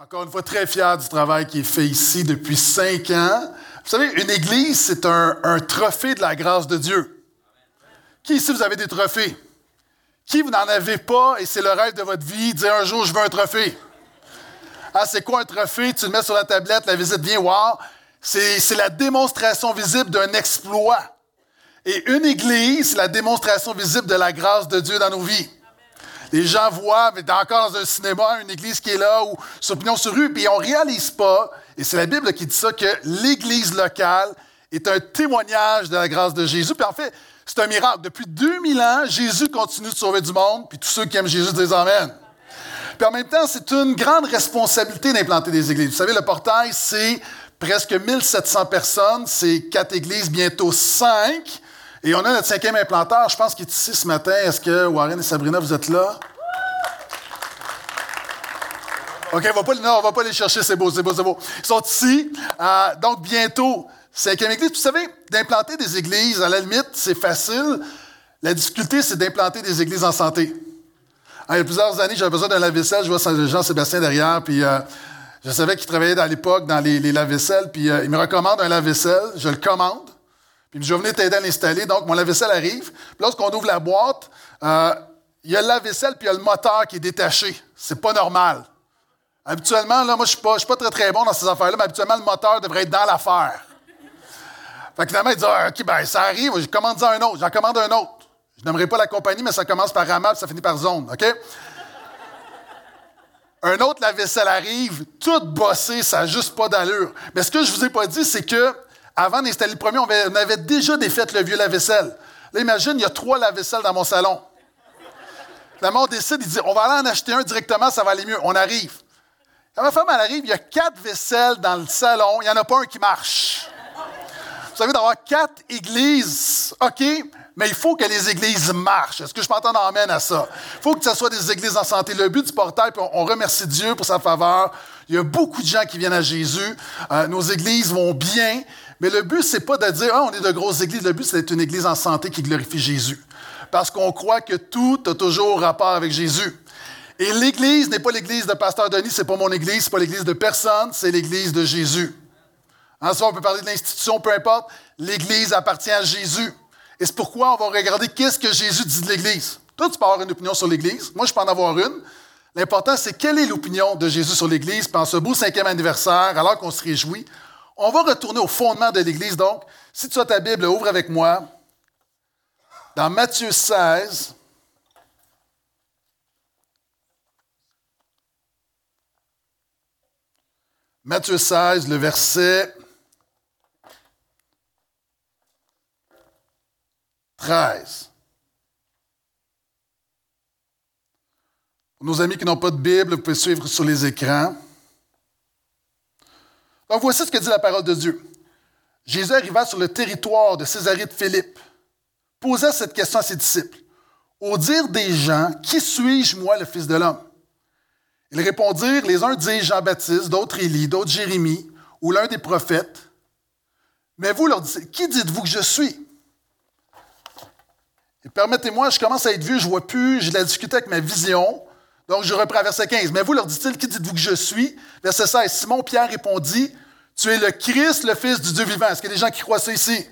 Encore une fois, très fier du travail qui est fait ici depuis 5 ans. Vous savez, une église, c'est un trophée de la grâce de Dieu. Qui ici, vous avez des trophées? Qui vous n'en avez pas et c'est le rêve de votre vie, dire un jour, je veux un trophée? Ah, c'est quoi un trophée? Tu le mets sur la tablette, la visite vient, wow! C'est la démonstration visible d'un exploit. Et une église, c'est la démonstration visible de la grâce de Dieu dans nos vies. Les gens voient, mais encore dans un cinéma, une église qui est là, ou sur pignon sur rue, puis on ne réalise pas, et c'est la Bible qui dit ça, que l'église locale est un témoignage de la grâce de Jésus. Puis en fait, c'est un miracle. Depuis 2000 ans, Jésus continue de sauver du monde, puis tous ceux qui aiment Jésus disent amen. Puis en même temps, c'est une grande responsabilité d'implanter des églises. Vous savez, le Portail, c'est presque 1700 personnes, c'est 4 églises, bientôt 5. Et on a notre 5e implanteur, je pense qu'il est ici ce matin. Est-ce que Warren et Sabrina, vous êtes là? OK, on ne va pas les chercher, c'est beau. Ils sont ici. Donc, bientôt, 5e église. Vous savez, d'implanter des églises, à la limite, c'est facile. La difficulté, c'est d'implanter des églises en santé. Alors, il y a plusieurs années, j'avais besoin d'un lave-vaisselle. Je vois Jean-Sébastien derrière, puis... je savais qu'il travaillait à l'époque dans les lave-vaisselles, puis il me recommande un lave-vaisselle, je le commande, puis je vais venir t'aider à l'installer. Donc, mon lave-vaisselle arrive, puis lorsqu'on ouvre la boîte, il y a le lave-vaisselle, puis il y a le moteur qui est détaché. C'est pas normal. Habituellement, là, moi, je suis pas très, très bon dans ces affaires-là, mais habituellement, le moteur devrait être dans l'affaire. Fait que finalement, il dit, OK, ben ça arrive, je commande un autre, j'en commande un autre. Je n'aimerais pas la compagnie, mais ça commence par Ramal, puis ça finit par Zone, OK? Un autre lave-vaisselle arrive, tout bossé, ça n'a juste pas d'allure. Mais ce que je ne vous ai pas dit, c'est que avant d'installer le premier, on avait déjà défait le vieux lave-vaisselle. Là, imagine, il y a 3 lave-vaisselles dans mon salon. Là, on décide, il dit, on va aller en acheter un directement, ça va aller mieux. On arrive. Quand ma femme, elle arrive, il y a 4 vaisselles dans le salon, il n'y en a pas un qui marche. Vous savez, d'avoir 4 églises, OK, mais il faut que les églises marchent. Est-ce que je m'entends amène à ça? Il faut que ce soit des églises en santé. Le but du Portail, puis on remercie Dieu pour sa faveur. Il y a beaucoup de gens qui viennent à Jésus. Nos églises vont bien. Mais le but, c'est pas de dire, on est de grosses églises. Le but, c'est d'être une église en santé qui glorifie Jésus. Parce qu'on croit que tout a toujours rapport avec Jésus. Et l'église n'est pas l'église de Pasteur Denis, c'est pas mon église, c'est pas l'église de personne, c'est l'église de Jésus. En soi, on peut parler de l'institution, peu importe. L'église appartient à Jésus. Et c'est pourquoi on va regarder qu'est-ce que Jésus dit de l'Église. Toi, tu peux avoir une opinion sur l'Église. Moi, je peux en avoir une. L'important, c'est quelle est l'opinion de Jésus sur l'Église. Puis en ce beau 5e anniversaire, alors qu'on se réjouit, on va retourner au fondement de l'Église. Donc, si tu as ta Bible, ouvre avec moi. Dans Matthieu 16. Matthieu 16, le verset... 13. Pour nos amis qui n'ont pas de Bible, vous pouvez suivre sur les écrans. Donc, voici ce que dit la parole de Dieu. Jésus arriva sur le territoire de Césarée de Philippe, posa cette question à ses disciples. Au dire des gens, qui suis-je, moi, le Fils de l'homme? Ils répondirent, les uns disent Jean-Baptiste, d'autres Élie, d'autres Jérémie, ou l'un des prophètes. Mais vous leur dites, qui dites-vous que je suis? Et permettez-moi, je commence à être vieux, je ne vois plus, j'ai de la difficulté avec ma vision. Donc, je reprends verset 15. Mais vous, leur dit-il, qui dites-vous que je suis? Verset 16. Simon-Pierre répondit, tu es le Christ, le Fils du Dieu vivant. Est-ce qu'il y a des gens qui croient ça ici?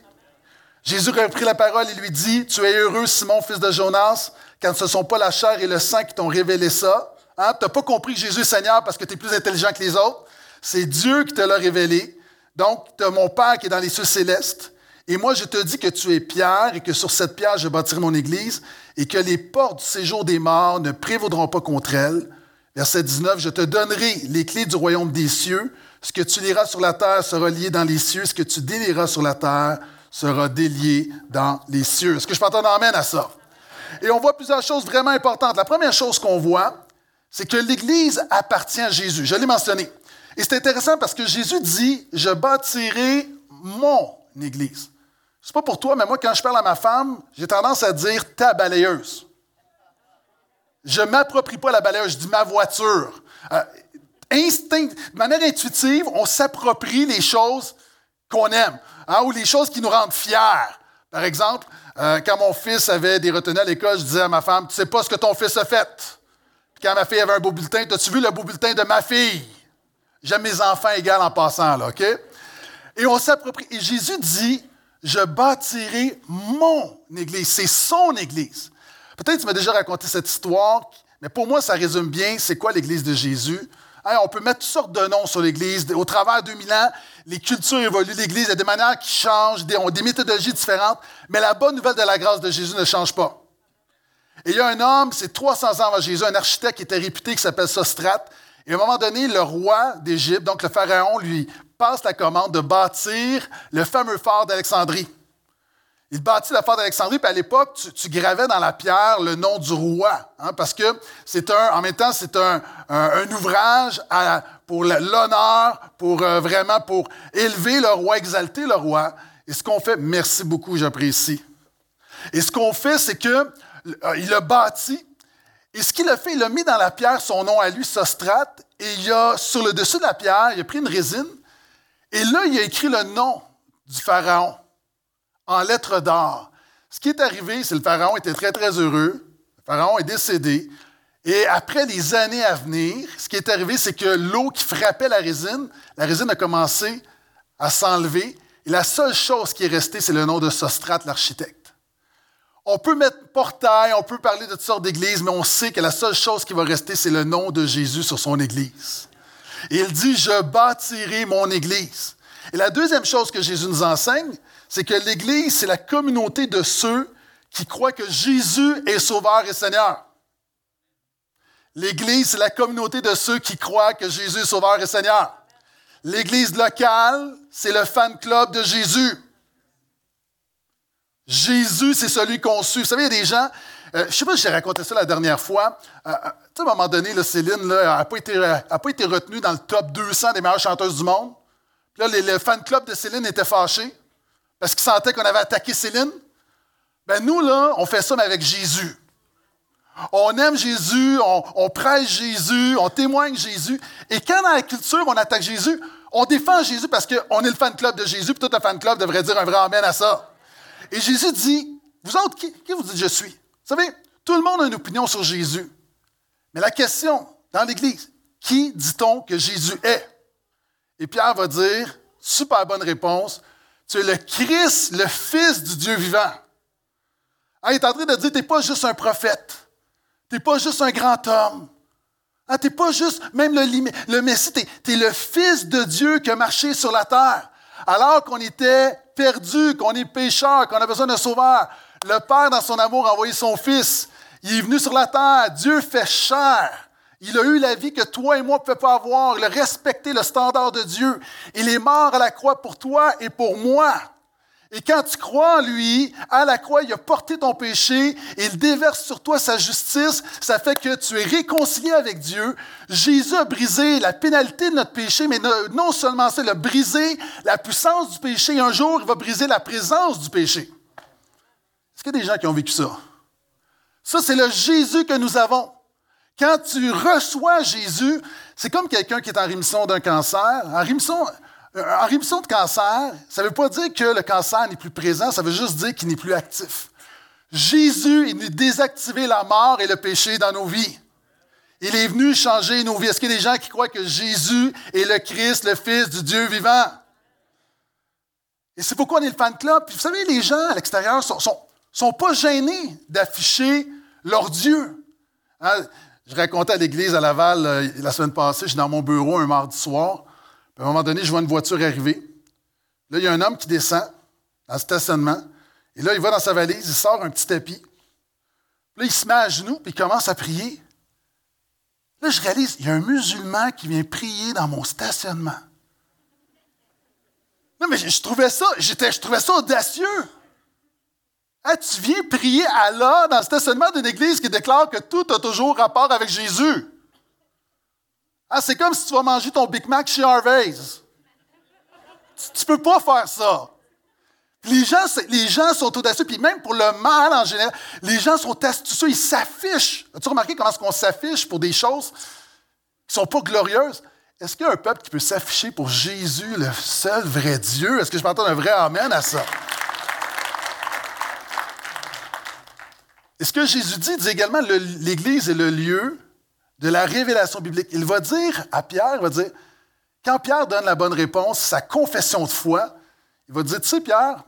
Jésus reprit la parole et lui dit, tu es heureux, Simon, fils de Jonas, car ce ne sont pas la chair et le sang qui t'ont révélé ça. Hein? Tu n'as pas compris que Jésus est Seigneur parce que tu es plus intelligent que les autres. C'est Dieu qui te l'a révélé. Donc, tu as mon Père qui est dans les cieux célestes. Et moi, je te dis que tu es pierre et que sur cette pierre, je bâtirai mon église et que les portes du séjour des morts ne prévaudront pas contre elle. Verset 19, je te donnerai les clés du royaume des cieux. Ce que tu lieras sur la terre sera lié dans les cieux. Ce que tu délieras sur la terre sera délié dans les cieux. Est-ce que je peux entendre amen à ça? Et on voit plusieurs choses vraiment importantes. La première chose qu'on voit, c'est que l'église appartient à Jésus. Je l'ai mentionné. Et c'est intéressant parce que Jésus dit, je bâtirai mon église. C'est pas pour toi, mais moi, quand je parle à ma femme, j'ai tendance à dire « ta balayeuse ». Je ne m'approprie pas la balayeuse, je dis « ma voiture ». De manière intuitive, on s'approprie les choses qu'on aime, ou les choses qui nous rendent fiers. Par exemple, quand mon fils avait des retenues à l'école, je disais à ma femme « tu sais pas ce que ton fils a fait ». Puis quand ma fille avait un beau bulletin, « t'as-tu vu le beau bulletin de ma fille » J'aime mes enfants égales en passant, là, OK? Et on s'approprie. Et Jésus dit, je bâtirai mon Église. C'est son Église. Peut-être que tu m'as déjà raconté cette histoire, mais pour moi, ça résume bien c'est quoi l'Église de Jésus. Hein, on peut mettre toutes sortes de noms sur l'Église. Au travers de 2000 ans, les cultures évoluent, l'Église a des manières qui changent, ont des méthodologies différentes, mais la bonne nouvelle de la grâce de Jésus ne change pas. Et il y a un homme, c'est 300 ans avant Jésus, un architecte qui était réputé, qui s'appelle Sostrate. Et à un moment donné, le roi d'Égypte, donc le pharaon, lui passe la commande de bâtir le fameux phare d'Alexandrie. Il bâtit le phare d'Alexandrie, puis à l'époque, tu gravais dans la pierre le nom du roi, hein, parce que c'est un ouvrage pour l'honneur, pour élever le roi, exalter le roi. Et ce qu'on fait, merci beaucoup, j'apprécie. Et ce qu'on fait, c'est que il a bâti. Et ce qu'il a fait, il a mis dans la pierre son nom à lui, Sostrate, et il a, sur le dessus de la pierre, il a pris une résine, et là, il a écrit le nom du pharaon en lettres d'or. Ce qui est arrivé, c'est que le pharaon était très, très heureux. Le pharaon est décédé. Et après des années à venir, ce qui est arrivé, c'est que l'eau qui frappait la résine a commencé à s'enlever. Et la seule chose qui est restée, c'est le nom de Sostrate, l'architecte. On peut mettre portail, on peut parler de toutes sortes d'églises, mais on sait que la seule chose qui va rester, c'est le nom de Jésus sur son Église. Et il dit, je bâtirai mon Église. Et la deuxième chose que Jésus nous enseigne, c'est que l'Église, c'est la communauté de ceux qui croient que Jésus est Sauveur et Seigneur. L'Église, c'est la communauté de ceux qui croient que Jésus est Sauveur et Seigneur. L'Église locale, c'est le fan club de Jésus. Jésus, c'est celui qu'on suit. Vous savez, il y a des gens... je ne sais pas si j'ai raconté ça la dernière fois. À un moment donné, là, Céline n'a pas été retenue dans le top 200 des meilleures chanteuses du monde. Puis là, le fan club de Céline était fâché parce qu'ils sentaient qu'on avait attaqué Céline. Ben nous, là, on fait ça, mais avec Jésus. On aime Jésus, on prêche Jésus, on témoigne Jésus. Et quand dans la culture, on attaque Jésus, on défend Jésus parce qu'on est le fan club de Jésus, puis tout le fan club devrait dire un vrai amen à ça. Et Jésus dit, vous autres, qui vous dites je suis? Vous savez, tout le monde a une opinion sur Jésus. Mais la question, dans l'Église, qui dit-on que Jésus est? Et Pierre va dire, super bonne réponse, tu es le Christ, le Fils du Dieu vivant. Hein, il est en train de dire, tu n'es pas juste un prophète. Tu n'es pas juste un grand homme. Hein, tu n'es pas juste, même le Messie, tu es le Fils de Dieu qui a marché sur la terre. Alors qu'on était perdu, qu'on est pécheur, qu'on a besoin d'un sauveur. Le Père, dans son amour, a envoyé son Fils. Il est venu sur la terre. Dieu fait chair. Il a eu la vie que toi et moi ne pouvons pas avoir. Il a respecté le standard de Dieu. Il est mort à la croix pour toi et pour moi. Et quand tu crois en lui, à la croix, il a porté ton péché. Il déverse sur toi sa justice. Ça fait que tu es réconcilié avec Dieu. Jésus a brisé la pénalité de notre péché, mais non seulement ça, il a brisé la puissance du péché. Et un jour, il va briser la présence du péché. Est-ce qu'il y a des gens qui ont vécu ça? Ça, c'est le Jésus que nous avons. Quand tu reçois Jésus, c'est comme quelqu'un qui est en rémission d'un cancer. En rémission de cancer, ça ne veut pas dire que le cancer n'est plus présent, ça veut juste dire qu'il n'est plus actif. Jésus est venu désactiver la mort et le péché dans nos vies. Il est venu changer nos vies. Est-ce qu'il y a des gens qui croient que Jésus est le Christ, le Fils du Dieu vivant? Et c'est pourquoi on est le fan club. Puis vous savez, les gens à l'extérieur ne sont pas gênés d'afficher leur Dieu. Hein? Je racontais à l'église à Laval la semaine passée, je suis dans mon bureau un mardi soir. À un moment donné, je vois une voiture arriver. Là, il y a un homme qui descend dans le stationnement. Et là, il va dans sa valise, il sort un petit tapis. Puis là, il se met à genoux puis il commence à prier. Là, je réalise, il y a un musulman qui vient prier dans mon stationnement. Non, mais je trouvais ça audacieux. Hein, tu viens prier à Allah dans le stationnement d'une église qui déclare que tout a toujours rapport avec Jésus. Ah, c'est comme si tu vas manger ton Big Mac chez Harvey's. Tu peux pas faire ça. Les gens sont audacieux, puis même pour le mal en général, les gens sont astucieux, ils s'affichent. As-tu remarqué comment est-ce qu'on s'affiche pour des choses qui sont pas glorieuses? Est-ce qu'il y a un peuple qui peut s'afficher pour Jésus, le seul vrai Dieu? Est-ce que je m'entends un vrai amen à ça? Et ce que Jésus dit également, l'Église est le lieu de la révélation biblique. Il va dire à Pierre, Quand Pierre donne la bonne réponse, sa confession de foi, il va dire, tu sais, Pierre,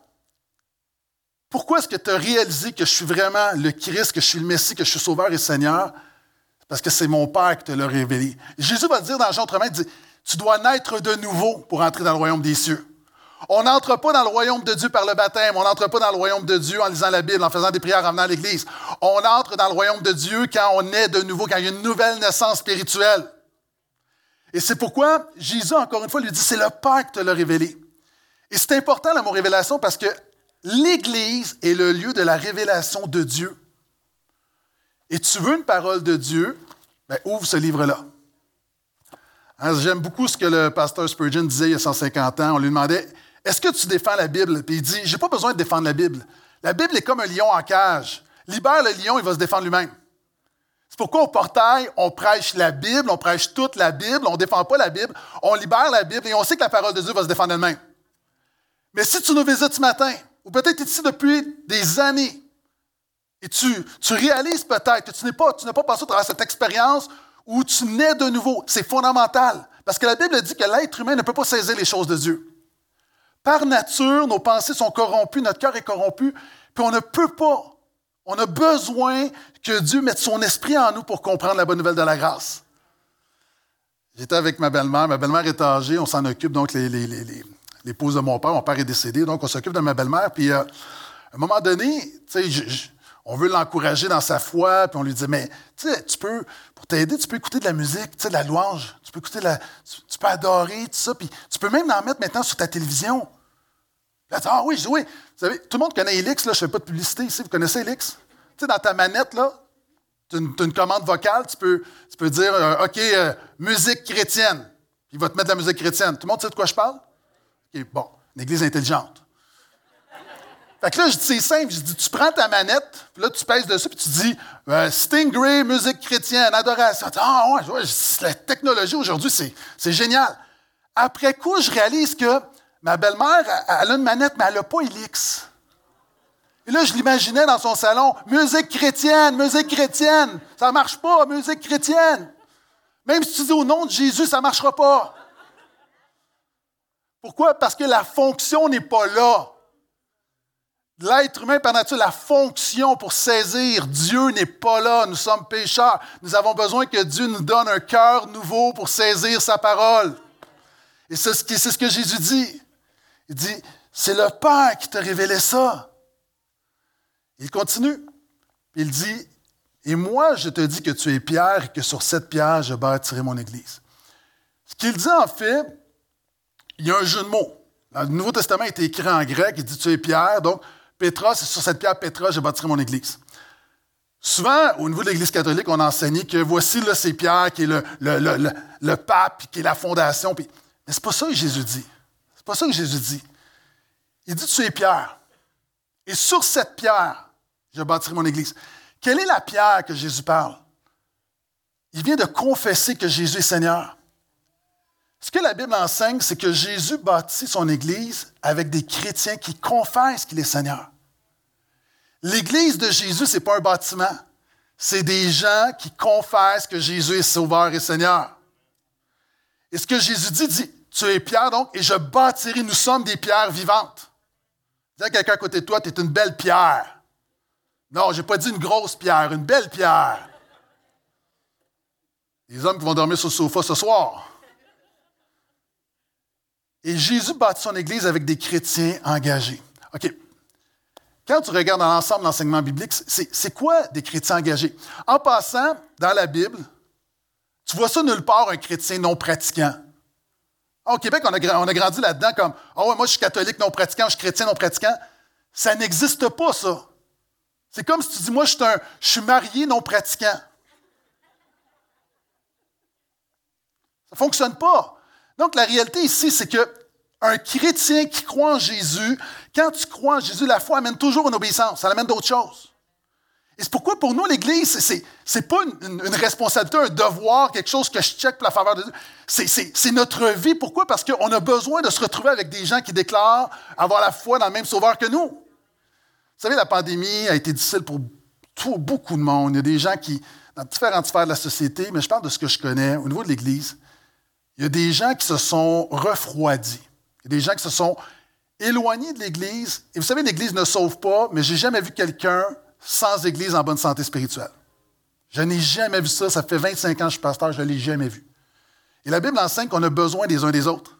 pourquoi est-ce que tu as réalisé que je suis vraiment le Christ, que je suis le Messie, que je suis Sauveur et Seigneur? Parce que c'est mon Père qui te l'a révélé. Jésus va dire dans Jean 3, il dit, tu dois naître de nouveau pour entrer dans le royaume des cieux. On n'entre pas dans le royaume de Dieu par le baptême. On n'entre pas dans le royaume de Dieu en lisant la Bible, en faisant des prières, en venant à l'Église. On entre dans le royaume de Dieu quand on est de nouveau, quand il y a une nouvelle naissance spirituelle. Et c'est pourquoi Jésus, encore une fois, lui dit, c'est le Père qui te l'a révélé. Et c'est important, le mot révélation, parce que l'Église est le lieu de la révélation de Dieu. Et tu veux une parole de Dieu, bien, ouvre ce livre-là. Hein, j'aime beaucoup ce que le pasteur Spurgeon disait il y a 150 ans. On lui demandait, est-ce que tu défends la Bible? Puis il dit, j'ai pas besoin de défendre la Bible. La Bible est comme un lion en cage. Libère le lion, il va se défendre lui-même. C'est pourquoi au Portail, on prêche la Bible, on prêche toute la Bible, on ne défend pas la Bible, on libère la Bible et on sait que la parole de Dieu va se défendre elle-même. Mais si tu nous visites ce matin, ou peut-être ici depuis des années, et tu réalises peut-être que tu n'as pas passé à travers cette expérience où tu nais de nouveau. C'est fondamental. Parce que la Bible dit que l'être humain ne peut pas saisir les choses de Dieu. Par nature, nos pensées sont corrompues, notre cœur est corrompu, puis on ne peut pas. On a besoin que Dieu mette son esprit en nous pour comprendre la bonne nouvelle de la grâce. J'étais avec ma belle-mère. Ma belle-mère est âgée, on s'en occupe. Donc, l'épouse de mon père est décédé, donc on s'occupe de ma belle-mère. Puis, à un moment donné, tu sais, on veut l'encourager dans sa foi, puis on lui dit, mais tu peux, pour t'aider, tu peux écouter de la musique, de la louange, tu peux écouter tu peux adorer, tout ça, puis tu peux même en mettre maintenant sur ta télévision. Là, tu dis, ah oui, je dis oui. Vous savez, tout le monde connaît Elix, là, je ne fais pas de publicité ici, vous connaissez Elix? Tu sais, dans ta manette, là, tu as une commande vocale, tu peux dire, OK, musique chrétienne, puis il va te mettre de la musique chrétienne. Tout le monde sait de quoi je parle? OK, bon, une église intelligente. Fait que là, c'est simple, je dis, tu prends ta manette, puis là, tu pèses dessus, puis tu dis Stingray, musique chrétienne, adoration. Ah ouais, la technologie aujourd'hui, c'est génial. Après coup, je réalise que ma belle-mère, elle a une manette, mais elle n'a pas Elix. Et là, je l'imaginais dans son salon, musique chrétienne, ça ne marche pas, musique chrétienne. Même si tu dis au nom de Jésus, ça ne marchera pas. Pourquoi? Parce que la fonction n'est pas là. L'être humain, par nature, la fonction pour saisir Dieu n'est pas là. Nous sommes pécheurs. Nous avons besoin que Dieu nous donne un cœur nouveau pour saisir sa parole. Et c'est ce que Jésus dit. Il dit, c'est le Père qui t'a révélé ça. Il continue. Il dit, et moi, je te dis que tu es pierre et que sur cette pierre, je bâtirai mon Église. Ce qu'il dit, en fait, il y a un jeu de mots. Dans le Nouveau Testament, il est écrit en grec. Il dit, tu es pierre, donc... Pétra, c'est sur cette pierre, Pétra, je bâtirai mon Église. Souvent, au niveau de l'Église catholique, on enseignait que voici là, c'est Pierre qui est le pape, qui est la fondation. Puis... Mais c'est pas ça que Jésus dit. C'est pas ça que Jésus dit. Il dit, tu es Pierre. Et sur cette pierre, je bâtirai mon Église. Quelle est la pierre que Jésus parle? Il vient de confesser que Jésus est Seigneur. Ce que la Bible enseigne, c'est que Jésus bâtit son Église avec des chrétiens qui confessent qu'il est Seigneur. L'Église de Jésus, ce n'est pas un bâtiment. C'est des gens qui confessent que Jésus est Sauveur et Seigneur. Et ce que Jésus dit, tu es pierre donc, et je bâtirai, nous sommes des pierres vivantes. Dis à quelqu'un à côté de toi, tu es une belle pierre. Non, je n'ai pas dit une grosse pierre, une belle pierre. Les hommes qui vont dormir sur le sofa ce soir. Et Jésus bâtit son Église avec des chrétiens engagés. OK. Quand tu regardes dans l'ensemble de l'enseignement biblique, c'est quoi des chrétiens engagés? En passant, dans la Bible, tu vois ça nulle part, un chrétien non pratiquant. Au Québec, on a grandi là-dedans comme « Ah ouais, moi je suis catholique non pratiquant, je suis chrétien non pratiquant ». Ça n'existe pas, ça. C'est comme si tu dis « Moi je suis marié non pratiquant ». Ça ne fonctionne pas. Donc, la réalité ici, c'est qu'un chrétien qui croit en Jésus, quand tu crois en Jésus, la foi amène toujours une obéissance, ça amène d'autres choses. Et c'est pourquoi, pour nous, l'Église, ce n'est pas une responsabilité, un devoir, quelque chose que je check pour la faveur de Dieu. C'est notre vie. Pourquoi? Parce qu'on a besoin de se retrouver avec des gens qui déclarent avoir la foi dans le même sauveur que nous. Vous savez, la pandémie a été difficile pour beaucoup de monde. Il y a des gens qui, dans différentes sphères de la société, mais je parle de ce que je connais, au niveau de l'Église, Il y a des gens qui se sont refroidis. Il y a des gens qui se sont éloignés de l'Église. Et vous savez, l'Église ne sauve pas, mais je n'ai jamais vu quelqu'un sans Église en bonne santé spirituelle. Je n'ai jamais vu ça. Ça fait 25 ans que je suis pasteur, je ne l'ai jamais vu. Et la Bible enseigne qu'on a besoin des uns des autres.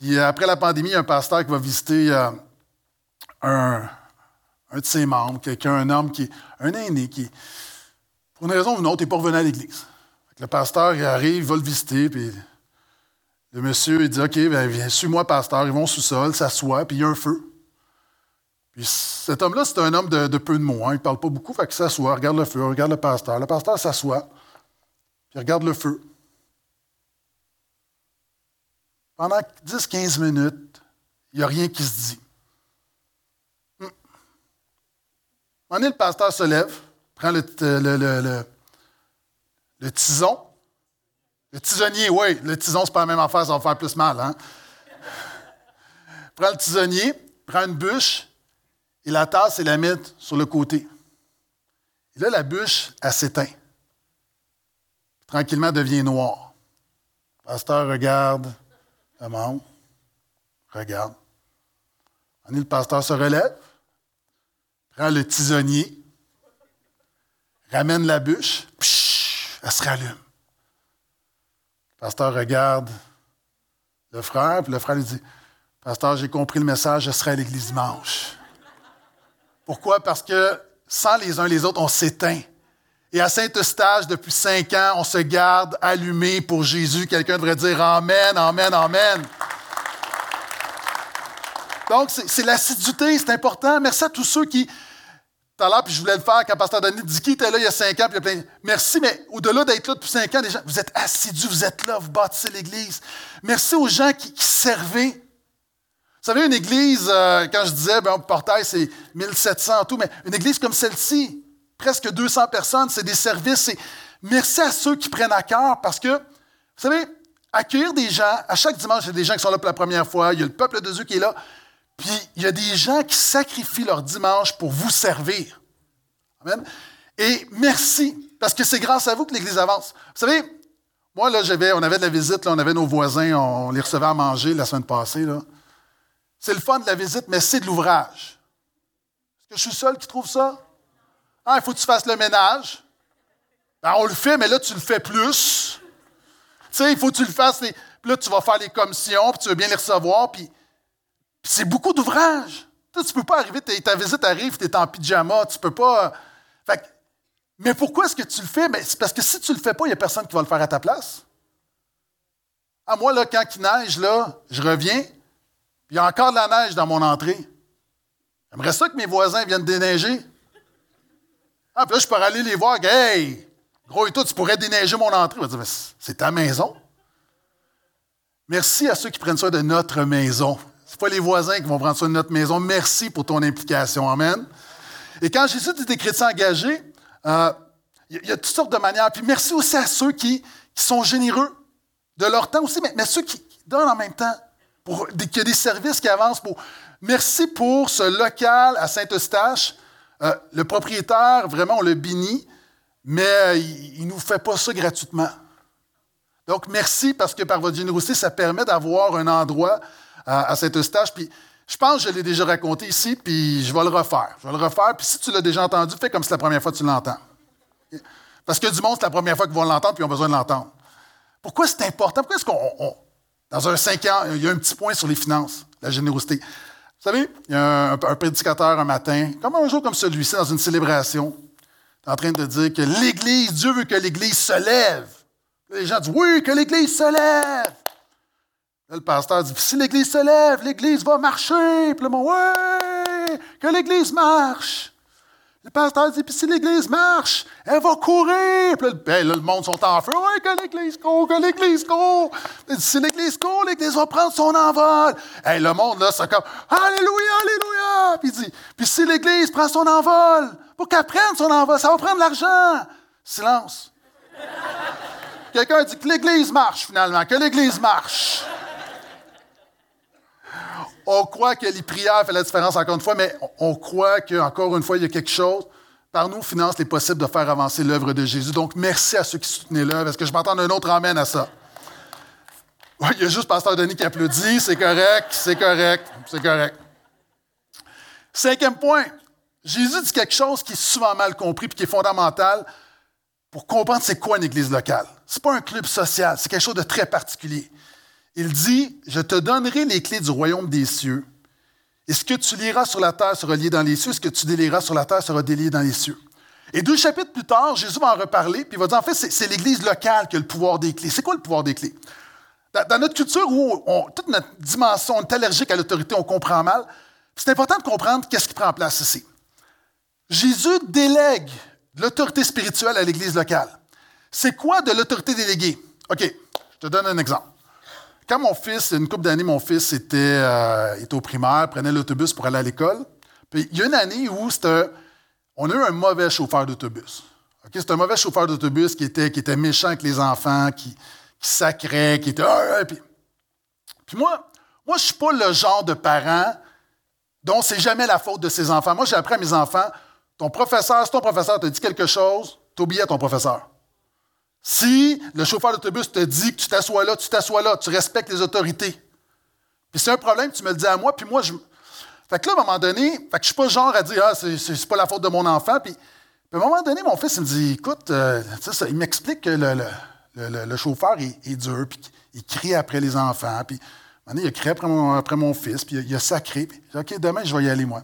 Puis après la pandémie, il y a un pasteur qui va visiter un de ses membres, quelqu'un, un homme, un aîné qui, pour une raison ou une autre, n'est pas revenu à l'Église. Le pasteur il arrive, il va le visiter, puis le monsieur il dit « OK, bien, viens, suis-moi, pasteur. » Ils vont au sous-sol, s'assoient, puis il y a un feu. Puis cet homme-là, c'est un homme de peu de mots. Hein. Il ne parle pas beaucoup, fait qu'il s'assoit, regarde le feu, regarde le pasteur. Le pasteur s'assoit, puis regarde le feu. Pendant 10-15 minutes, il n'y a rien qui se dit. À un moment donné, le pasteur se lève, prend le tison. Le tisonnier, oui. Le tison, c'est pas la même affaire, ça va faire plus mal. Hein? Prends le tisonnier, prends une bûche, et la tasse, et la met sur le côté. Et là, la bûche, elle s'éteint. Tranquillement, elle devient noire. Le pasteur regarde le monde. Regarde. Le pasteur se relève, prend le tisonnier, ramène la bûche, elle se rallume. Le pasteur regarde le frère, puis le frère lui dit « Pasteur, j'ai compris le message, je serai à l'église dimanche. » Pourquoi? Parce que sans les uns les autres, on s'éteint. Et à Saint-Eustache, depuis 5 ans, on se garde allumé pour Jésus. Quelqu'un devrait dire « Amen, amen, amen. » Donc, c'est l'assiduité, c'est important. Merci à tous ceux qui... Tout à l'heure, puis je voulais le faire quand pasteur Denis dit qu'il était là il y a 5 ans, puis il y a plein. Merci, mais au-delà d'être là depuis 5 ans, les gens, vous êtes assidus, vous êtes là, vous bâtissez l'Église. Merci aux gens qui servaient. Vous savez, une église, quand je disais, ben, Portail, c'est 1700 en tout, mais une église comme celle-ci, presque 200 personnes, c'est des services. Et merci à ceux qui prennent à cœur, parce que, vous savez, accueillir des gens, à chaque dimanche, il y a des gens qui sont là pour la première fois, il y a le peuple de Dieu qui est là. Puis, il y a des gens qui sacrifient leur dimanche pour vous servir. Amen. Et merci, parce que c'est grâce à vous que l'Église avance. Vous savez, moi, là, on avait de la visite, là, on avait nos voisins, on les recevait à manger la semaine passée. Là. C'est le fun de la visite, mais c'est de l'ouvrage. Est-ce que je suis le seul qui trouve ça? Ah, il faut que tu fasses le ménage. Ben, on le fait, mais là, tu le fais plus. Tu sais, il faut que tu le fasses. Puis là, tu vas faire les commissions, puis tu veux bien les recevoir, puis... C'est beaucoup d'ouvrage. Tu peux pas arriver, ta visite arrive, tu es en pyjama, tu peux pas... Fait que, mais pourquoi est-ce que tu le fais? Ben, c'est parce que si tu le fais pas, il n'y a personne qui va le faire à ta place. Ah, moi, là, quand il neige, là, je reviens, puis il y a encore de la neige dans mon entrée. J'aimerais ça que mes voisins viennent déneiger. Ah, puis là, je pourrais aller les voir. « Hey, gros et tout, tu pourrais déneiger mon entrée. » Je vais dire, « C'est ta maison. » Merci à ceux qui prennent soin de notre maison. C'est pas les voisins qui vont prendre soin de notre maison. Merci pour ton implication. Amen. Et quand Jésus dit des chrétiens engagés, il y a toutes sortes de manières. Puis merci aussi à ceux qui sont généreux de leur temps aussi, mais ceux qui donnent en même temps, qu'il y a des services qui avancent. Merci pour ce local à Saint-Eustache. Le propriétaire, vraiment, on le bénit, mais il ne nous fait pas ça gratuitement. Donc merci parce que par votre générosité, ça permet d'avoir un endroit... à Saint-Eustache, puis je pense que je l'ai déjà raconté ici, puis je vais le refaire. Je vais le refaire, puis si tu l'as déjà entendu, fais comme si c'est la première fois que tu l'entends. Parce que du monde, c'est la première fois qu'ils vont l'entendre, puis ils ont besoin de l'entendre. Pourquoi c'est important? Pourquoi est-ce qu'on dans un 5 ans, il y a un petit point sur les finances, la générosité. Vous savez, il y a un prédicateur un matin, comme un jour comme celui-ci, dans une célébration, en train de dire que l'Église, Dieu veut que l'Église se lève. Les gens disent « Oui, que l'Église se lève! » Là, le pasteur dit « Si l'Église se lève, l'Église va marcher. » Puis le monde « Ouais, que l'Église marche. » Le pasteur dit « Puis si l'Église marche, elle va courir. » Puis là, le monde sont en feu. « Ouais, que l'Église court, que l'Église court. » Si l'Église court, l'Église va prendre son envol. Hey, le monde, là, c'est comme « Alléluia, alléluia. » Puis il dit « Puis si l'Église prend son envol, pour qu'elle prenne son envol, ça va prendre l'argent. » Silence. Quelqu'un dit que l'Église marche, finalement. Que l'Église marche. On croit que les prières font la différence, encore une fois, mais on croit qu'encore une fois, il y a quelque chose. Par nos finances, il est possible de faire avancer l'œuvre de Jésus. Donc, merci à ceux qui soutenaient l'œuvre. Est-ce que je m'entends d'un autre amen à ça? Ouais, il y a juste pasteur Denis qui applaudit, c'est correct, c'est correct, c'est correct. Cinquième point, Jésus dit quelque chose qui est souvent mal compris et qui est fondamental pour comprendre c'est quoi une église locale. C'est pas un club social, c'est quelque chose de très particulier. Il dit, « Je te donnerai les clés du royaume des cieux. Et ce que tu lieras sur la terre sera lié dans les cieux, ce que tu délieras sur la terre sera délié dans les cieux. » Et 2 chapitres plus tard, Jésus va en reparler, puis il va dire, en fait, c'est l'église locale qui a le pouvoir des clés. C'est quoi le pouvoir des clés? Dans notre culture où toute notre dimension, on est allergique à l'autorité, on comprend mal, c'est important de comprendre qu'est-ce qui prend place ici. Jésus délègue l'autorité spirituelle à l'église locale. C'est quoi de l'autorité déléguée? OK, je te donne un exemple. Quand mon fils, une couple d'années, mon fils était au primaire, prenait l'autobus pour aller à l'école. Puis il y a une année où on a eu un mauvais chauffeur d'autobus. Okay? C'est un mauvais chauffeur d'autobus qui était méchant avec les enfants, qui sacrait, qui était... Puis moi je ne suis pas le genre de parent dont c'est jamais la faute de ses enfants. Moi, j'ai appris à mes enfants, si ton professeur te dit quelque chose, t'obéis à ton professeur. Si le chauffeur d'autobus te dit que tu t'assois là, tu respectes les autorités. Puis c'est un problème, tu me le dis à moi, puis moi, je... Fait que là, à un moment donné, fait que je suis pas genre à dire « Ah, c'est pas la faute de mon enfant », puis à un moment donné, mon fils, il me dit « Écoute, il m'explique que le chauffeur est dur, puis il crie après les enfants, puis à un moment donné, il a crié après mon fils, puis il a sacré, puis « OK, demain, je vais y aller, moi. »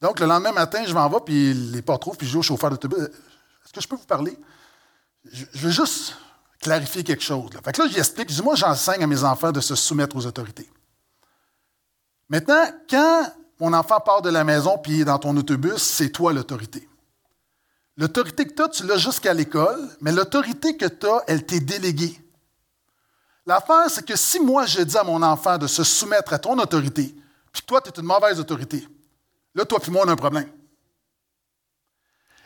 Donc, le lendemain matin, je m'en vais, puis il n'est pas retrouve, puis je dis au chauffeur d'autobus « Est-ce que je peux vous parler? » Je veux juste clarifier quelque chose. Là. Fait que là, j'y explique. Je dis, moi, j'enseigne à mes enfants de se soumettre aux autorités. Maintenant, quand mon enfant part de la maison puis il est dans ton autobus, c'est toi l'autorité. L'autorité que tu as, tu l'as jusqu'à l'école, mais l'autorité que tu as, elle t'est déléguée. L'affaire, c'est que si moi, je dis à mon enfant de se soumettre à ton autorité, puis toi, tu es une mauvaise autorité, là, toi puis moi, on a un problème.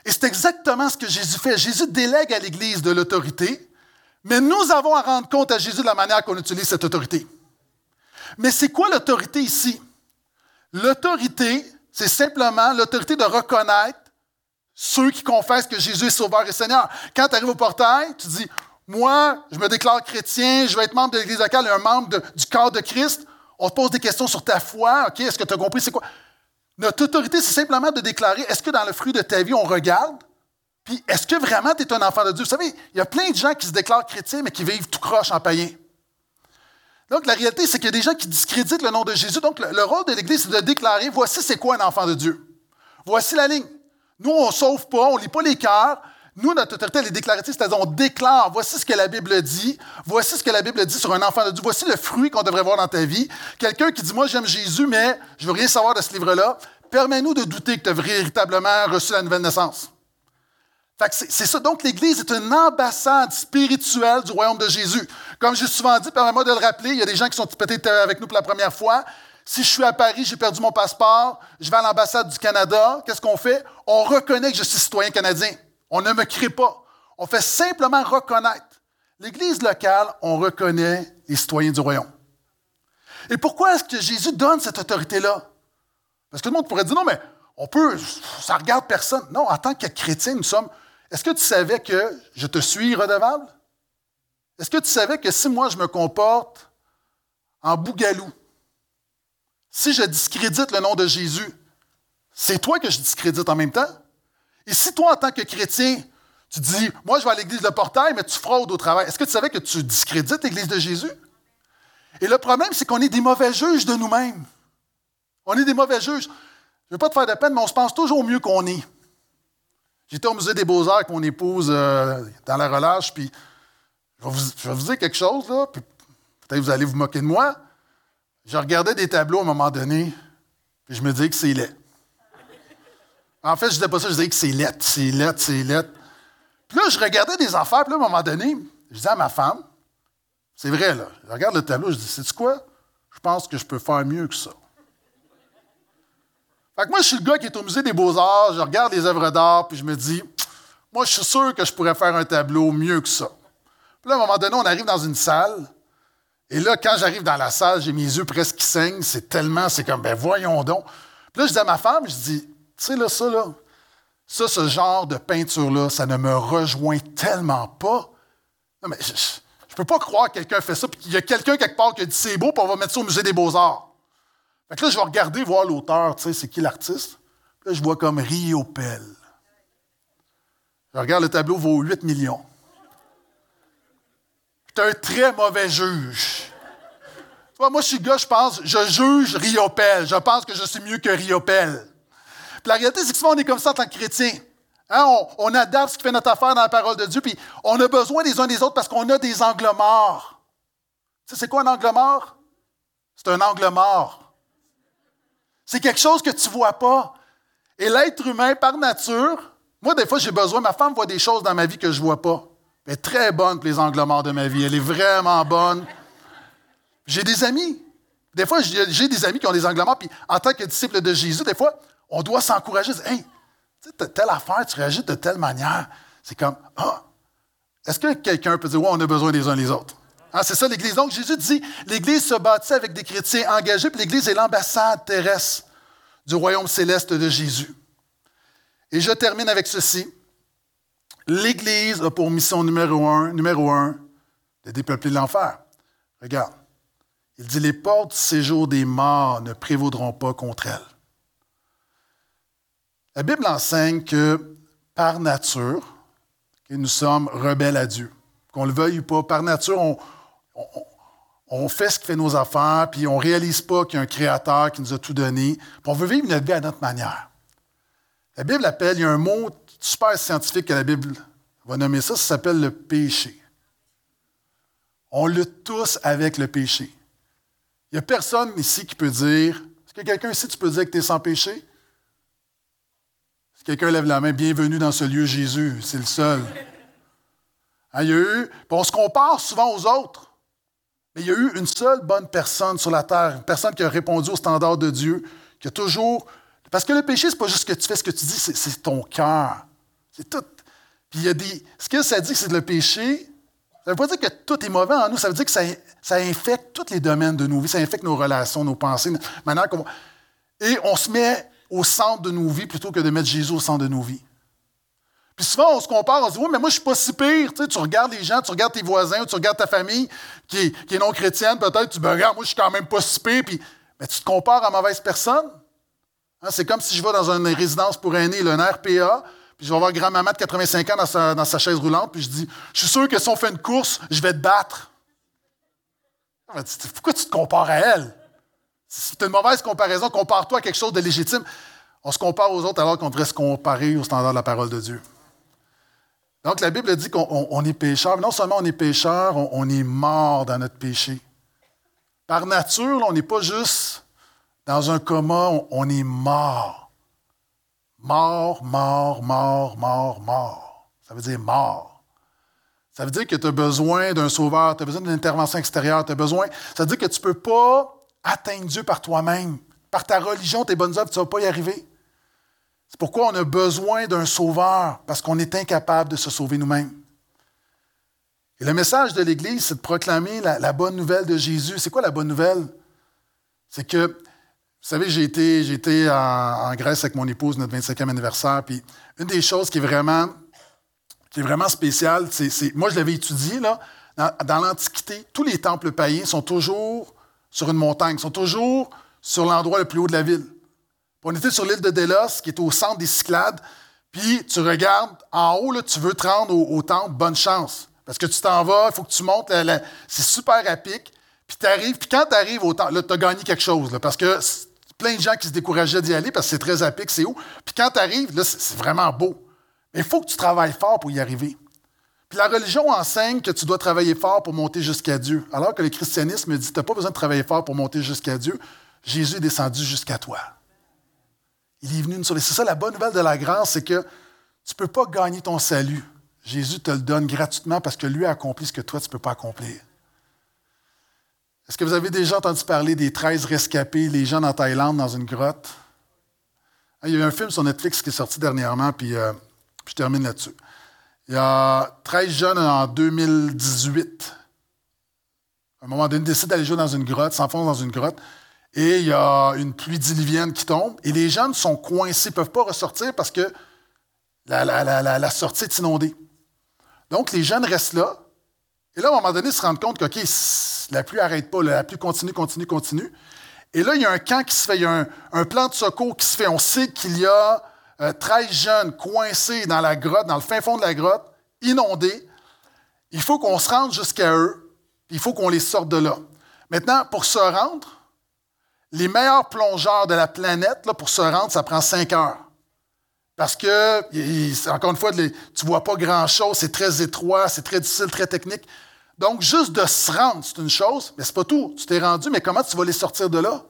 Et c'est exactement ce que Jésus fait. Jésus délègue à l'Église de l'autorité, mais nous avons à rendre compte à Jésus de la manière qu'on utilise cette autorité. Mais c'est quoi l'autorité ici? L'autorité, c'est simplement l'autorité de reconnaître ceux qui confessent que Jésus est Sauveur et Seigneur. Quand tu arrives au portail, tu dis, « Moi, je me déclare chrétien, je vais être membre de l'Église locale et un membre du corps de Christ. » On te pose des questions sur ta foi. OK, est-ce que tu as compris c'est quoi? Notre autorité, c'est simplement de déclarer, est-ce que dans le fruit de ta vie, on regarde? Puis, est-ce que vraiment tu es un enfant de Dieu? Vous savez, il y a plein de gens qui se déclarent chrétiens, mais qui vivent tout croche en païen. Donc, la réalité, c'est qu'il y a des gens qui discréditent le nom de Jésus. Donc, le rôle de l'Église, c'est de déclarer, voici c'est quoi un enfant de Dieu. Voici la ligne. Nous, on ne sauve pas, on ne lit pas les cœurs. Nous, notre autorité, elle est déclarative, c'est-à-dire on déclare, voici ce que la Bible dit, voici ce que la Bible dit sur un enfant de Dieu, voici le fruit qu'on devrait voir dans ta vie. Quelqu'un qui dit, moi j'aime Jésus, mais je ne veux rien savoir de ce livre-là, permets-nous de douter que tu as véritablement reçu la nouvelle naissance. Fait que c'est ça, donc l'Église est une ambassade spirituelle du royaume de Jésus. Comme j'ai souvent dit, permets-moi de le rappeler, il y a des gens qui sont peut-être avec nous pour la première fois. Si je suis à Paris, j'ai perdu mon passeport, je vais à l'ambassade du Canada, qu'est-ce qu'on fait? On reconnaît que je suis citoyen canadien. On ne me crée pas. On fait simplement reconnaître. L'Église locale, on reconnaît les citoyens du royaume. Et pourquoi est-ce que Jésus donne cette autorité-là? Parce que tout le monde pourrait dire, non, mais ça ne regarde personne. Non, en tant que chrétien, nous sommes... Est-ce que tu savais que je te suis redevable? Est-ce que tu savais que si moi, je me comporte en bougalou, si je discrédite le nom de Jésus, c'est toi que je discrédite en même temps? Et si toi, en tant que chrétien, tu dis, moi, je vais à l'église Le Portail, mais tu fraudes au travail, est-ce que tu savais que tu discrédites l'église de Jésus? Et le problème, c'est qu'on est des mauvais juges de nous-mêmes. On est des mauvais juges. Je ne veux pas te faire de peine, mais on se pense toujours mieux qu'on est. J'étais au musée des Beaux-Arts avec mon épouse dans la relâche, puis je vais vous dire quelque chose, là, puis peut-être vous allez vous moquer de moi. Je regardais des tableaux à un moment donné, puis je me disais que c'est laid. En fait, je disais pas ça, je disais que c'est lettre. Puis là, je regardais des affaires, puis là, à un moment donné, je disais à ma femme, c'est vrai, là, je regarde le tableau, je dis, sais-tu quoi? Je pense que je peux faire mieux que ça. Fait que moi, je suis le gars qui est au musée des Beaux-Arts, je regarde les œuvres d'art, puis je me dis, moi, je suis sûr que je pourrais faire un tableau mieux que ça. Puis là, à un moment donné, on arrive dans une salle, et là, quand j'arrive dans la salle, j'ai mes yeux presque qui saignent, c'est comme, ben voyons donc. Puis là, je dis à ma femme, je dis, tu sais, là, ce genre de peinture-là, ça ne me rejoint tellement pas. Non, mais Je peux pas croire que quelqu'un fait ça, puis qu'il y a quelqu'un quelque part qui a dit c'est beau, puis on va mettre ça au Musée des Beaux-Arts. Fait que là, je vais regarder, voir l'auteur, tu sais, c'est qui l'artiste. Là, je vois comme Riopelle. Je regarde le tableau, vaut 8 millions. J'étais un très mauvais juge. Moi, je suis gars, je pense, je juge Riopelle. Je pense que je suis mieux que Riopelle. Puis la réalité, c'est que souvent, on est comme ça en tant que chrétien. Hein? On adapte ce qui fait notre affaire dans la parole de Dieu, puis on a besoin les uns des autres parce qu'on a des angles morts. Tu sais, c'est quoi un angle mort? C'est un angle mort. C'est quelque chose que tu ne vois pas. Et l'être humain, par nature, moi, des fois, j'ai besoin, ma femme voit des choses dans ma vie que je ne vois pas. Elle est très bonne pour les angles morts de ma vie. Elle est vraiment bonne. J'ai des amis. Des fois, j'ai des amis qui ont des angles morts. Puis, en tant que disciple de Jésus, des fois, on doit s'encourager. Hey, tu sais, telle affaire, tu réagis de telle manière. C'est comme, ah, est-ce que quelqu'un peut dire, ouais, on a besoin des uns des autres? Hein, c'est ça, l'Église. Donc, Jésus dit, l'Église se bâtit avec des chrétiens engagés, puis l'Église est l'ambassade terrestre du royaume céleste de Jésus. Et je termine avec ceci. L'Église a pour mission numéro un, de dépeupler l'enfer. Regarde. Il dit, les portes du séjour des morts ne prévaudront pas contre elle. La Bible enseigne que, par nature, que nous sommes rebelles à Dieu. Qu'on le veuille ou pas, par nature, on fait ce qui fait nos affaires, puis on ne réalise pas qu'il y a un Créateur qui nous a tout donné. Puis on veut vivre notre vie à notre manière. La Bible appelle, il y a un mot super scientifique que la Bible va nommer ça s'appelle le péché. On lutte tous avec le péché. Il n'y a personne ici qui peut dire... Est-ce que quelqu'un ici, tu peux dire que tu es sans péché? Si quelqu'un lève la main, bienvenue dans ce lieu, Jésus, c'est le seul. Hein, il y a eu... Puis on se compare souvent aux autres. Mais il y a eu une seule bonne personne sur la terre, une personne qui a répondu au standard de Dieu, qui a toujours... Parce que le péché, c'est pas juste que tu fais ce que tu dis, c'est ton cœur. C'est tout. Puis il y a des... Ce que ça dit, c'est le péché... Ça ne veut pas dire que tout est mauvais en nous, ça veut dire que ça infecte tous les domaines de nos vies, ça infecte nos relations, nos pensées, manière qu'on... Et on se met au centre de nos vies plutôt que de mettre Jésus au centre de nos vies. Puis souvent, on se compare, on se dit « Oui, mais moi, je ne suis pas si pire. » Tu sais, tu regardes les gens, tu regardes tes voisins, ou tu regardes ta famille qui est non chrétienne, peut-être, tu dis « Regarde, moi, je suis quand même pas si pire. » Puis ben, tu te compares à mauvaise personne. Hein, c'est comme si je vais dans une résidence pour aînés, là, une RPA, puis je vais voir grand-maman de 85 ans dans sa chaise roulante, puis je dis, je suis sûr que si on fait une course, je vais te battre. Pourquoi tu te compares à elle? C'est une mauvaise comparaison. Compare-toi à quelque chose de légitime. On se compare aux autres alors qu'on devrait se comparer au standard de la parole de Dieu. Donc, la Bible dit qu'on est pécheur. Non seulement on est pécheur, on est mort dans notre péché. Par nature, là, on n'est pas juste dans un coma, on est mort. Mort, mort, mort, mort, mort. Ça veut dire mort. Ça veut dire que tu as besoin d'un sauveur, tu as besoin d'une intervention extérieure, tu as besoin... Ça veut dire que tu ne peux pas atteindre Dieu par toi-même. Par ta religion, tes bonnes œuvres, tu ne vas pas y arriver. C'est pourquoi on a besoin d'un sauveur, parce qu'on est incapable de se sauver nous-mêmes. Et le message de l'Église, c'est de proclamer la bonne nouvelle de Jésus. C'est quoi la bonne nouvelle? C'est que... Vous savez, j'ai été en Grèce avec mon épouse, notre 25e anniversaire, puis une des choses qui est vraiment spéciale, c'est moi, je l'avais étudié, là, dans l'Antiquité, tous les temples païens sont toujours sur une montagne, sont toujours sur l'endroit le plus haut de la ville. Puis on était sur l'île de Delos, qui est au centre des Cyclades, puis tu regardes, en haut, là, tu veux te rendre au temple, bonne chance, parce que tu t'en vas, il faut que tu montes, c'est super à pic, puis t'arrives, puis quand t'arrives au temple, là, t'as gagné quelque chose, là, parce que... plein de gens qui se décourageaient d'y aller parce que c'est très à pic, c'est haut. Puis quand tu arrives, là, c'est vraiment beau. Mais il faut que tu travailles fort pour y arriver. Puis la religion enseigne que tu dois travailler fort pour monter jusqu'à Dieu. Alors que le christianisme dit, tu n'as pas besoin de travailler fort pour monter jusqu'à Dieu. Jésus est descendu jusqu'à toi. Il est venu nous sauver. C'est ça la bonne nouvelle de la grâce, c'est que tu ne peux pas gagner ton salut. Jésus te le donne gratuitement parce que lui a accompli ce que toi, tu ne peux pas accomplir. Est-ce que vous avez déjà entendu parler des 13 rescapés, les jeunes en Thaïlande, dans une grotte? Il y a eu un film sur Netflix qui est sorti dernièrement, puis je termine là-dessus. Il y a 13 jeunes en 2018. À un moment donné, ils décident d'aller jouer dans une grotte, s'enfoncent dans une grotte, et il y a une pluie diluvienne qui tombe, et les jeunes sont coincés, ne peuvent pas ressortir parce que la sortie est inondée. Donc, les jeunes restent là, Et là, à un moment donné, ils se rendent compte que okay, la pluie n'arrête pas, la pluie continue. Et là, il y a un camp qui se fait, il y a un plan de secours qui se fait. On sait qu'il y a 13 jeunes coincés dans la grotte, dans le fin fond de la grotte, inondés. Il faut qu'on se rende jusqu'à eux. Il faut qu'on les sorte de là. Maintenant, pour se rendre, les meilleurs plongeurs de la planète, là, pour se rendre, ça prend 5 heures. Parce que, encore une fois, tu ne vois pas grand-chose, c'est très étroit, c'est très difficile, très technique. Donc, juste de se rendre, c'est une chose, mais c'est pas tout. Tu t'es rendu, mais comment tu vas les sortir de là?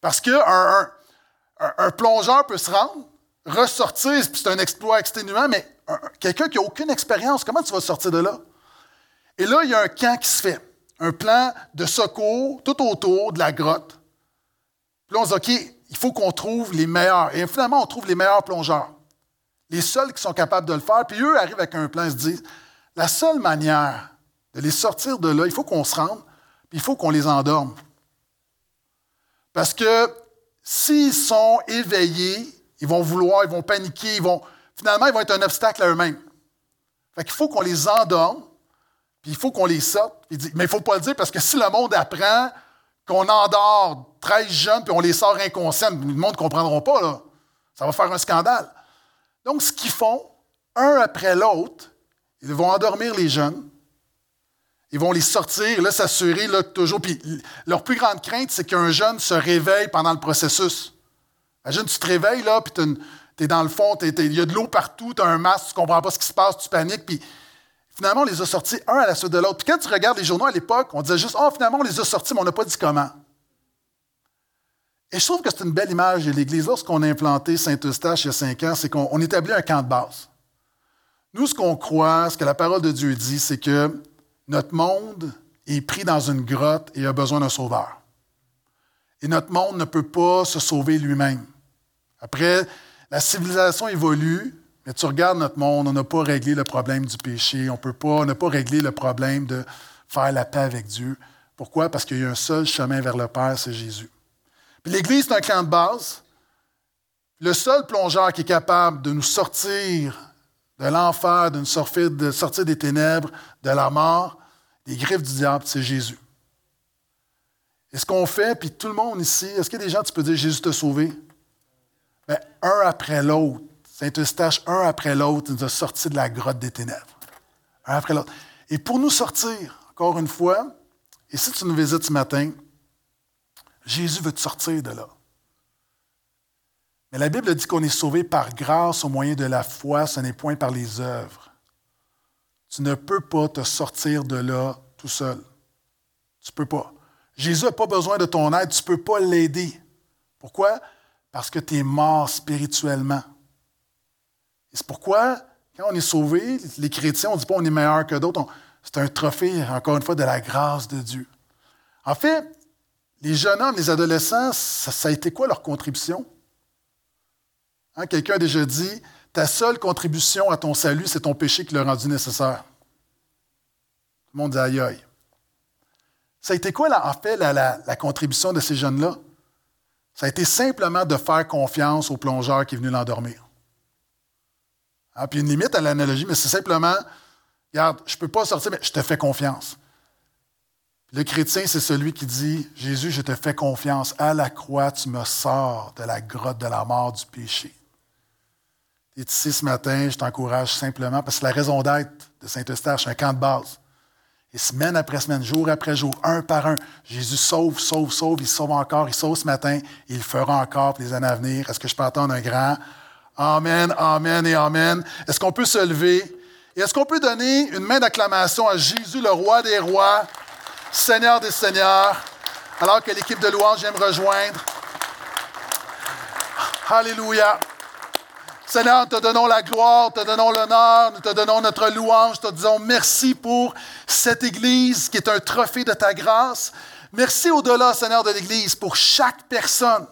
Parce qu'un plongeur peut se rendre, ressortir, puis c'est un exploit exténuant, mais quelqu'un qui n'a aucune expérience, comment tu vas sortir de là? Et là, il y a un camp qui se fait. Un plan de secours tout autour de la grotte. Puis là, on se dit, OK, il faut qu'on trouve les meilleurs. Et finalement, on trouve les meilleurs plongeurs. Les seuls qui sont capables de le faire. Puis eux arrivent avec un plan et se disent, la seule manière de les sortir de là, il faut qu'on se rende, puis il faut qu'on les endorme. Parce que s'ils sont éveillés, ils vont vouloir, ils vont paniquer, finalement, ils vont être un obstacle à eux-mêmes. Fait qu'il faut qu'on les endorme. Puis il faut qu'on les sorte. Mais il ne faut pas le dire parce que si le monde apprend qu'on endort 13 jeunes puis on les sort inconscients, le monde ne comprendra pas, là. Ça va faire un scandale. Donc, ce qu'ils font, un après l'autre, ils vont endormir les jeunes. Ils vont les sortir, là, s'assurer là, toujours. Puis leur plus grande crainte, c'est qu'un jeune se réveille pendant le processus. Imagine, tu te réveilles, là, puis tu es dans le fond, il y a de l'eau partout, tu as un masque, tu ne comprends pas ce qui se passe, tu paniques, puis finalement, on les a sortis un à la suite de l'autre. Puis quand tu regardes les journaux à l'époque, on disait juste « Ah, oh, finalement, on les a sortis, mais on n'a pas dit comment. » Et je trouve que c'est une belle image de l'Église. Lorsqu'on a implanté Saint-Eustache il y a 5 ans, c'est qu'on établit un camp de base. Nous, ce qu'on croit, ce que la parole de Dieu dit, c'est que notre monde est pris dans une grotte et a besoin d'un sauveur. Et notre monde ne peut pas se sauver lui-même. Après, la civilisation évolue. Mais tu regardes notre monde, on n'a pas réglé le problème du péché, on n'a pas réglé le problème de faire la paix avec Dieu. Pourquoi? Parce qu'il y a un seul chemin vers le Père, c'est Jésus. Puis l'Église, c'est un camp de base. Le seul plongeur qui est capable de nous sortir de l'enfer, de nous sortir des ténèbres, de la mort, des griffes du diable, c'est Jésus. Et ce qu'on fait, puis tout le monde ici, est-ce qu'il y a des gens qui peuvent dire « Jésus t'a sauvé » ? Bien, un après l'autre. Saint-Eustache, un après l'autre, nous a sortis de la grotte des ténèbres. Un après l'autre. Et pour nous sortir, encore une fois, et si tu nous visites ce matin, Jésus veut te sortir de là. Mais la Bible dit qu'on est sauvé par grâce au moyen de la foi, ce n'est point par les œuvres. Tu ne peux pas te sortir de là tout seul. Tu ne peux pas. Jésus n'a pas besoin de ton aide, tu ne peux pas l'aider. Pourquoi? Parce que tu es mort spirituellement. Et c'est pourquoi, quand on est sauvé, les chrétiens, on ne dit pas on est meilleur que d'autres. C'est un trophée, encore une fois, de la grâce de Dieu. En fait, les jeunes hommes, les adolescents, ça a été quoi leur contribution? Hein, quelqu'un a déjà dit, ta seule contribution à ton salut, c'est ton péché qui l'a rendu nécessaire. Tout le monde dit aïe aïe. Ça a été quoi, là, en fait, la contribution de ces jeunes-là? Ça a été simplement de faire confiance au plongeur qui est venu l'endormir. Ah, puis une limite à l'analogie, mais c'est simplement, regarde, je ne peux pas sortir, mais je te fais confiance. Le chrétien, c'est celui qui dit, Jésus, je te fais confiance. À la croix, tu me sors de la grotte de la mort du péché. Tu es ici ce matin, je t'encourage simplement, parce que la raison d'être de Saint-Eustache, un camp de base. Et semaine après semaine, jour après jour, un par un, Jésus sauve, il sauve encore, il sauve ce matin, il le fera encore pour les années à venir. Est-ce que je peux entendre un grand Amen, amen et amen. Est-ce qu'on peut se lever? Et est-ce qu'on peut donner une main d'acclamation à Jésus, le roi des rois, Seigneur des seigneurs, alors que l'équipe de louanges vient me rejoindre? Alléluia. Seigneur, nous te donnons la gloire, nous te donnons l'honneur, nous te donnons notre louange, nous te disons merci pour cette Église qui est un trophée de ta grâce. Merci au-delà, Seigneur de l'Église, pour chaque personne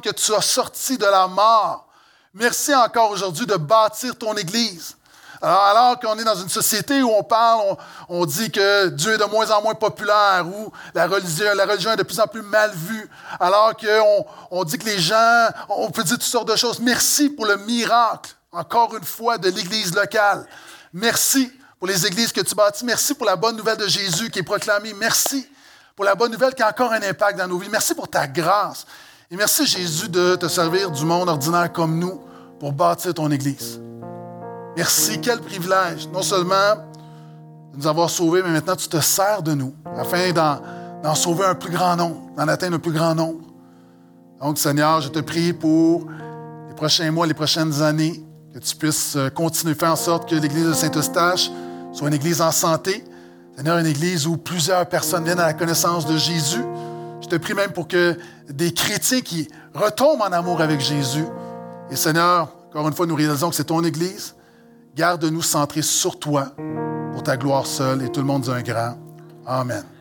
que tu as sortie de la mort. Merci encore aujourd'hui de bâtir ton Église. Alors qu'on est dans une société où on parle, on dit que Dieu est de moins en moins populaire, où la religion est de plus en plus mal vue, alors qu'on dit que les gens, on peut dire toutes sortes de choses. Merci pour le miracle, encore une fois, de l'Église locale. Merci pour les églises que tu bâtis. Merci pour la bonne nouvelle de Jésus qui est proclamée. Merci pour la bonne nouvelle qui a encore un impact dans nos vies. Merci pour ta grâce. Et merci, Jésus, de te servir du monde ordinaire comme nous pour bâtir ton Église. Merci, quel privilège, non seulement de nous avoir sauvés, mais maintenant tu te sers de nous afin d'en sauver un plus grand nombre, d'en atteindre un plus grand nombre. Donc, Seigneur, je te prie pour les prochains mois, les prochaines années, que tu puisses continuer de faire en sorte que l'Église de Saint-Eustache soit une Église en santé, Seigneur, une Église où plusieurs personnes viennent à la connaissance de Jésus. Je te prie même pour que des chrétiens qui retombent en amour avec Jésus. Et Seigneur, encore une fois, nous réalisons que c'est ton Église. Garde-nous centrés sur toi pour ta gloire seule. Et tout le monde dit un grand Amen.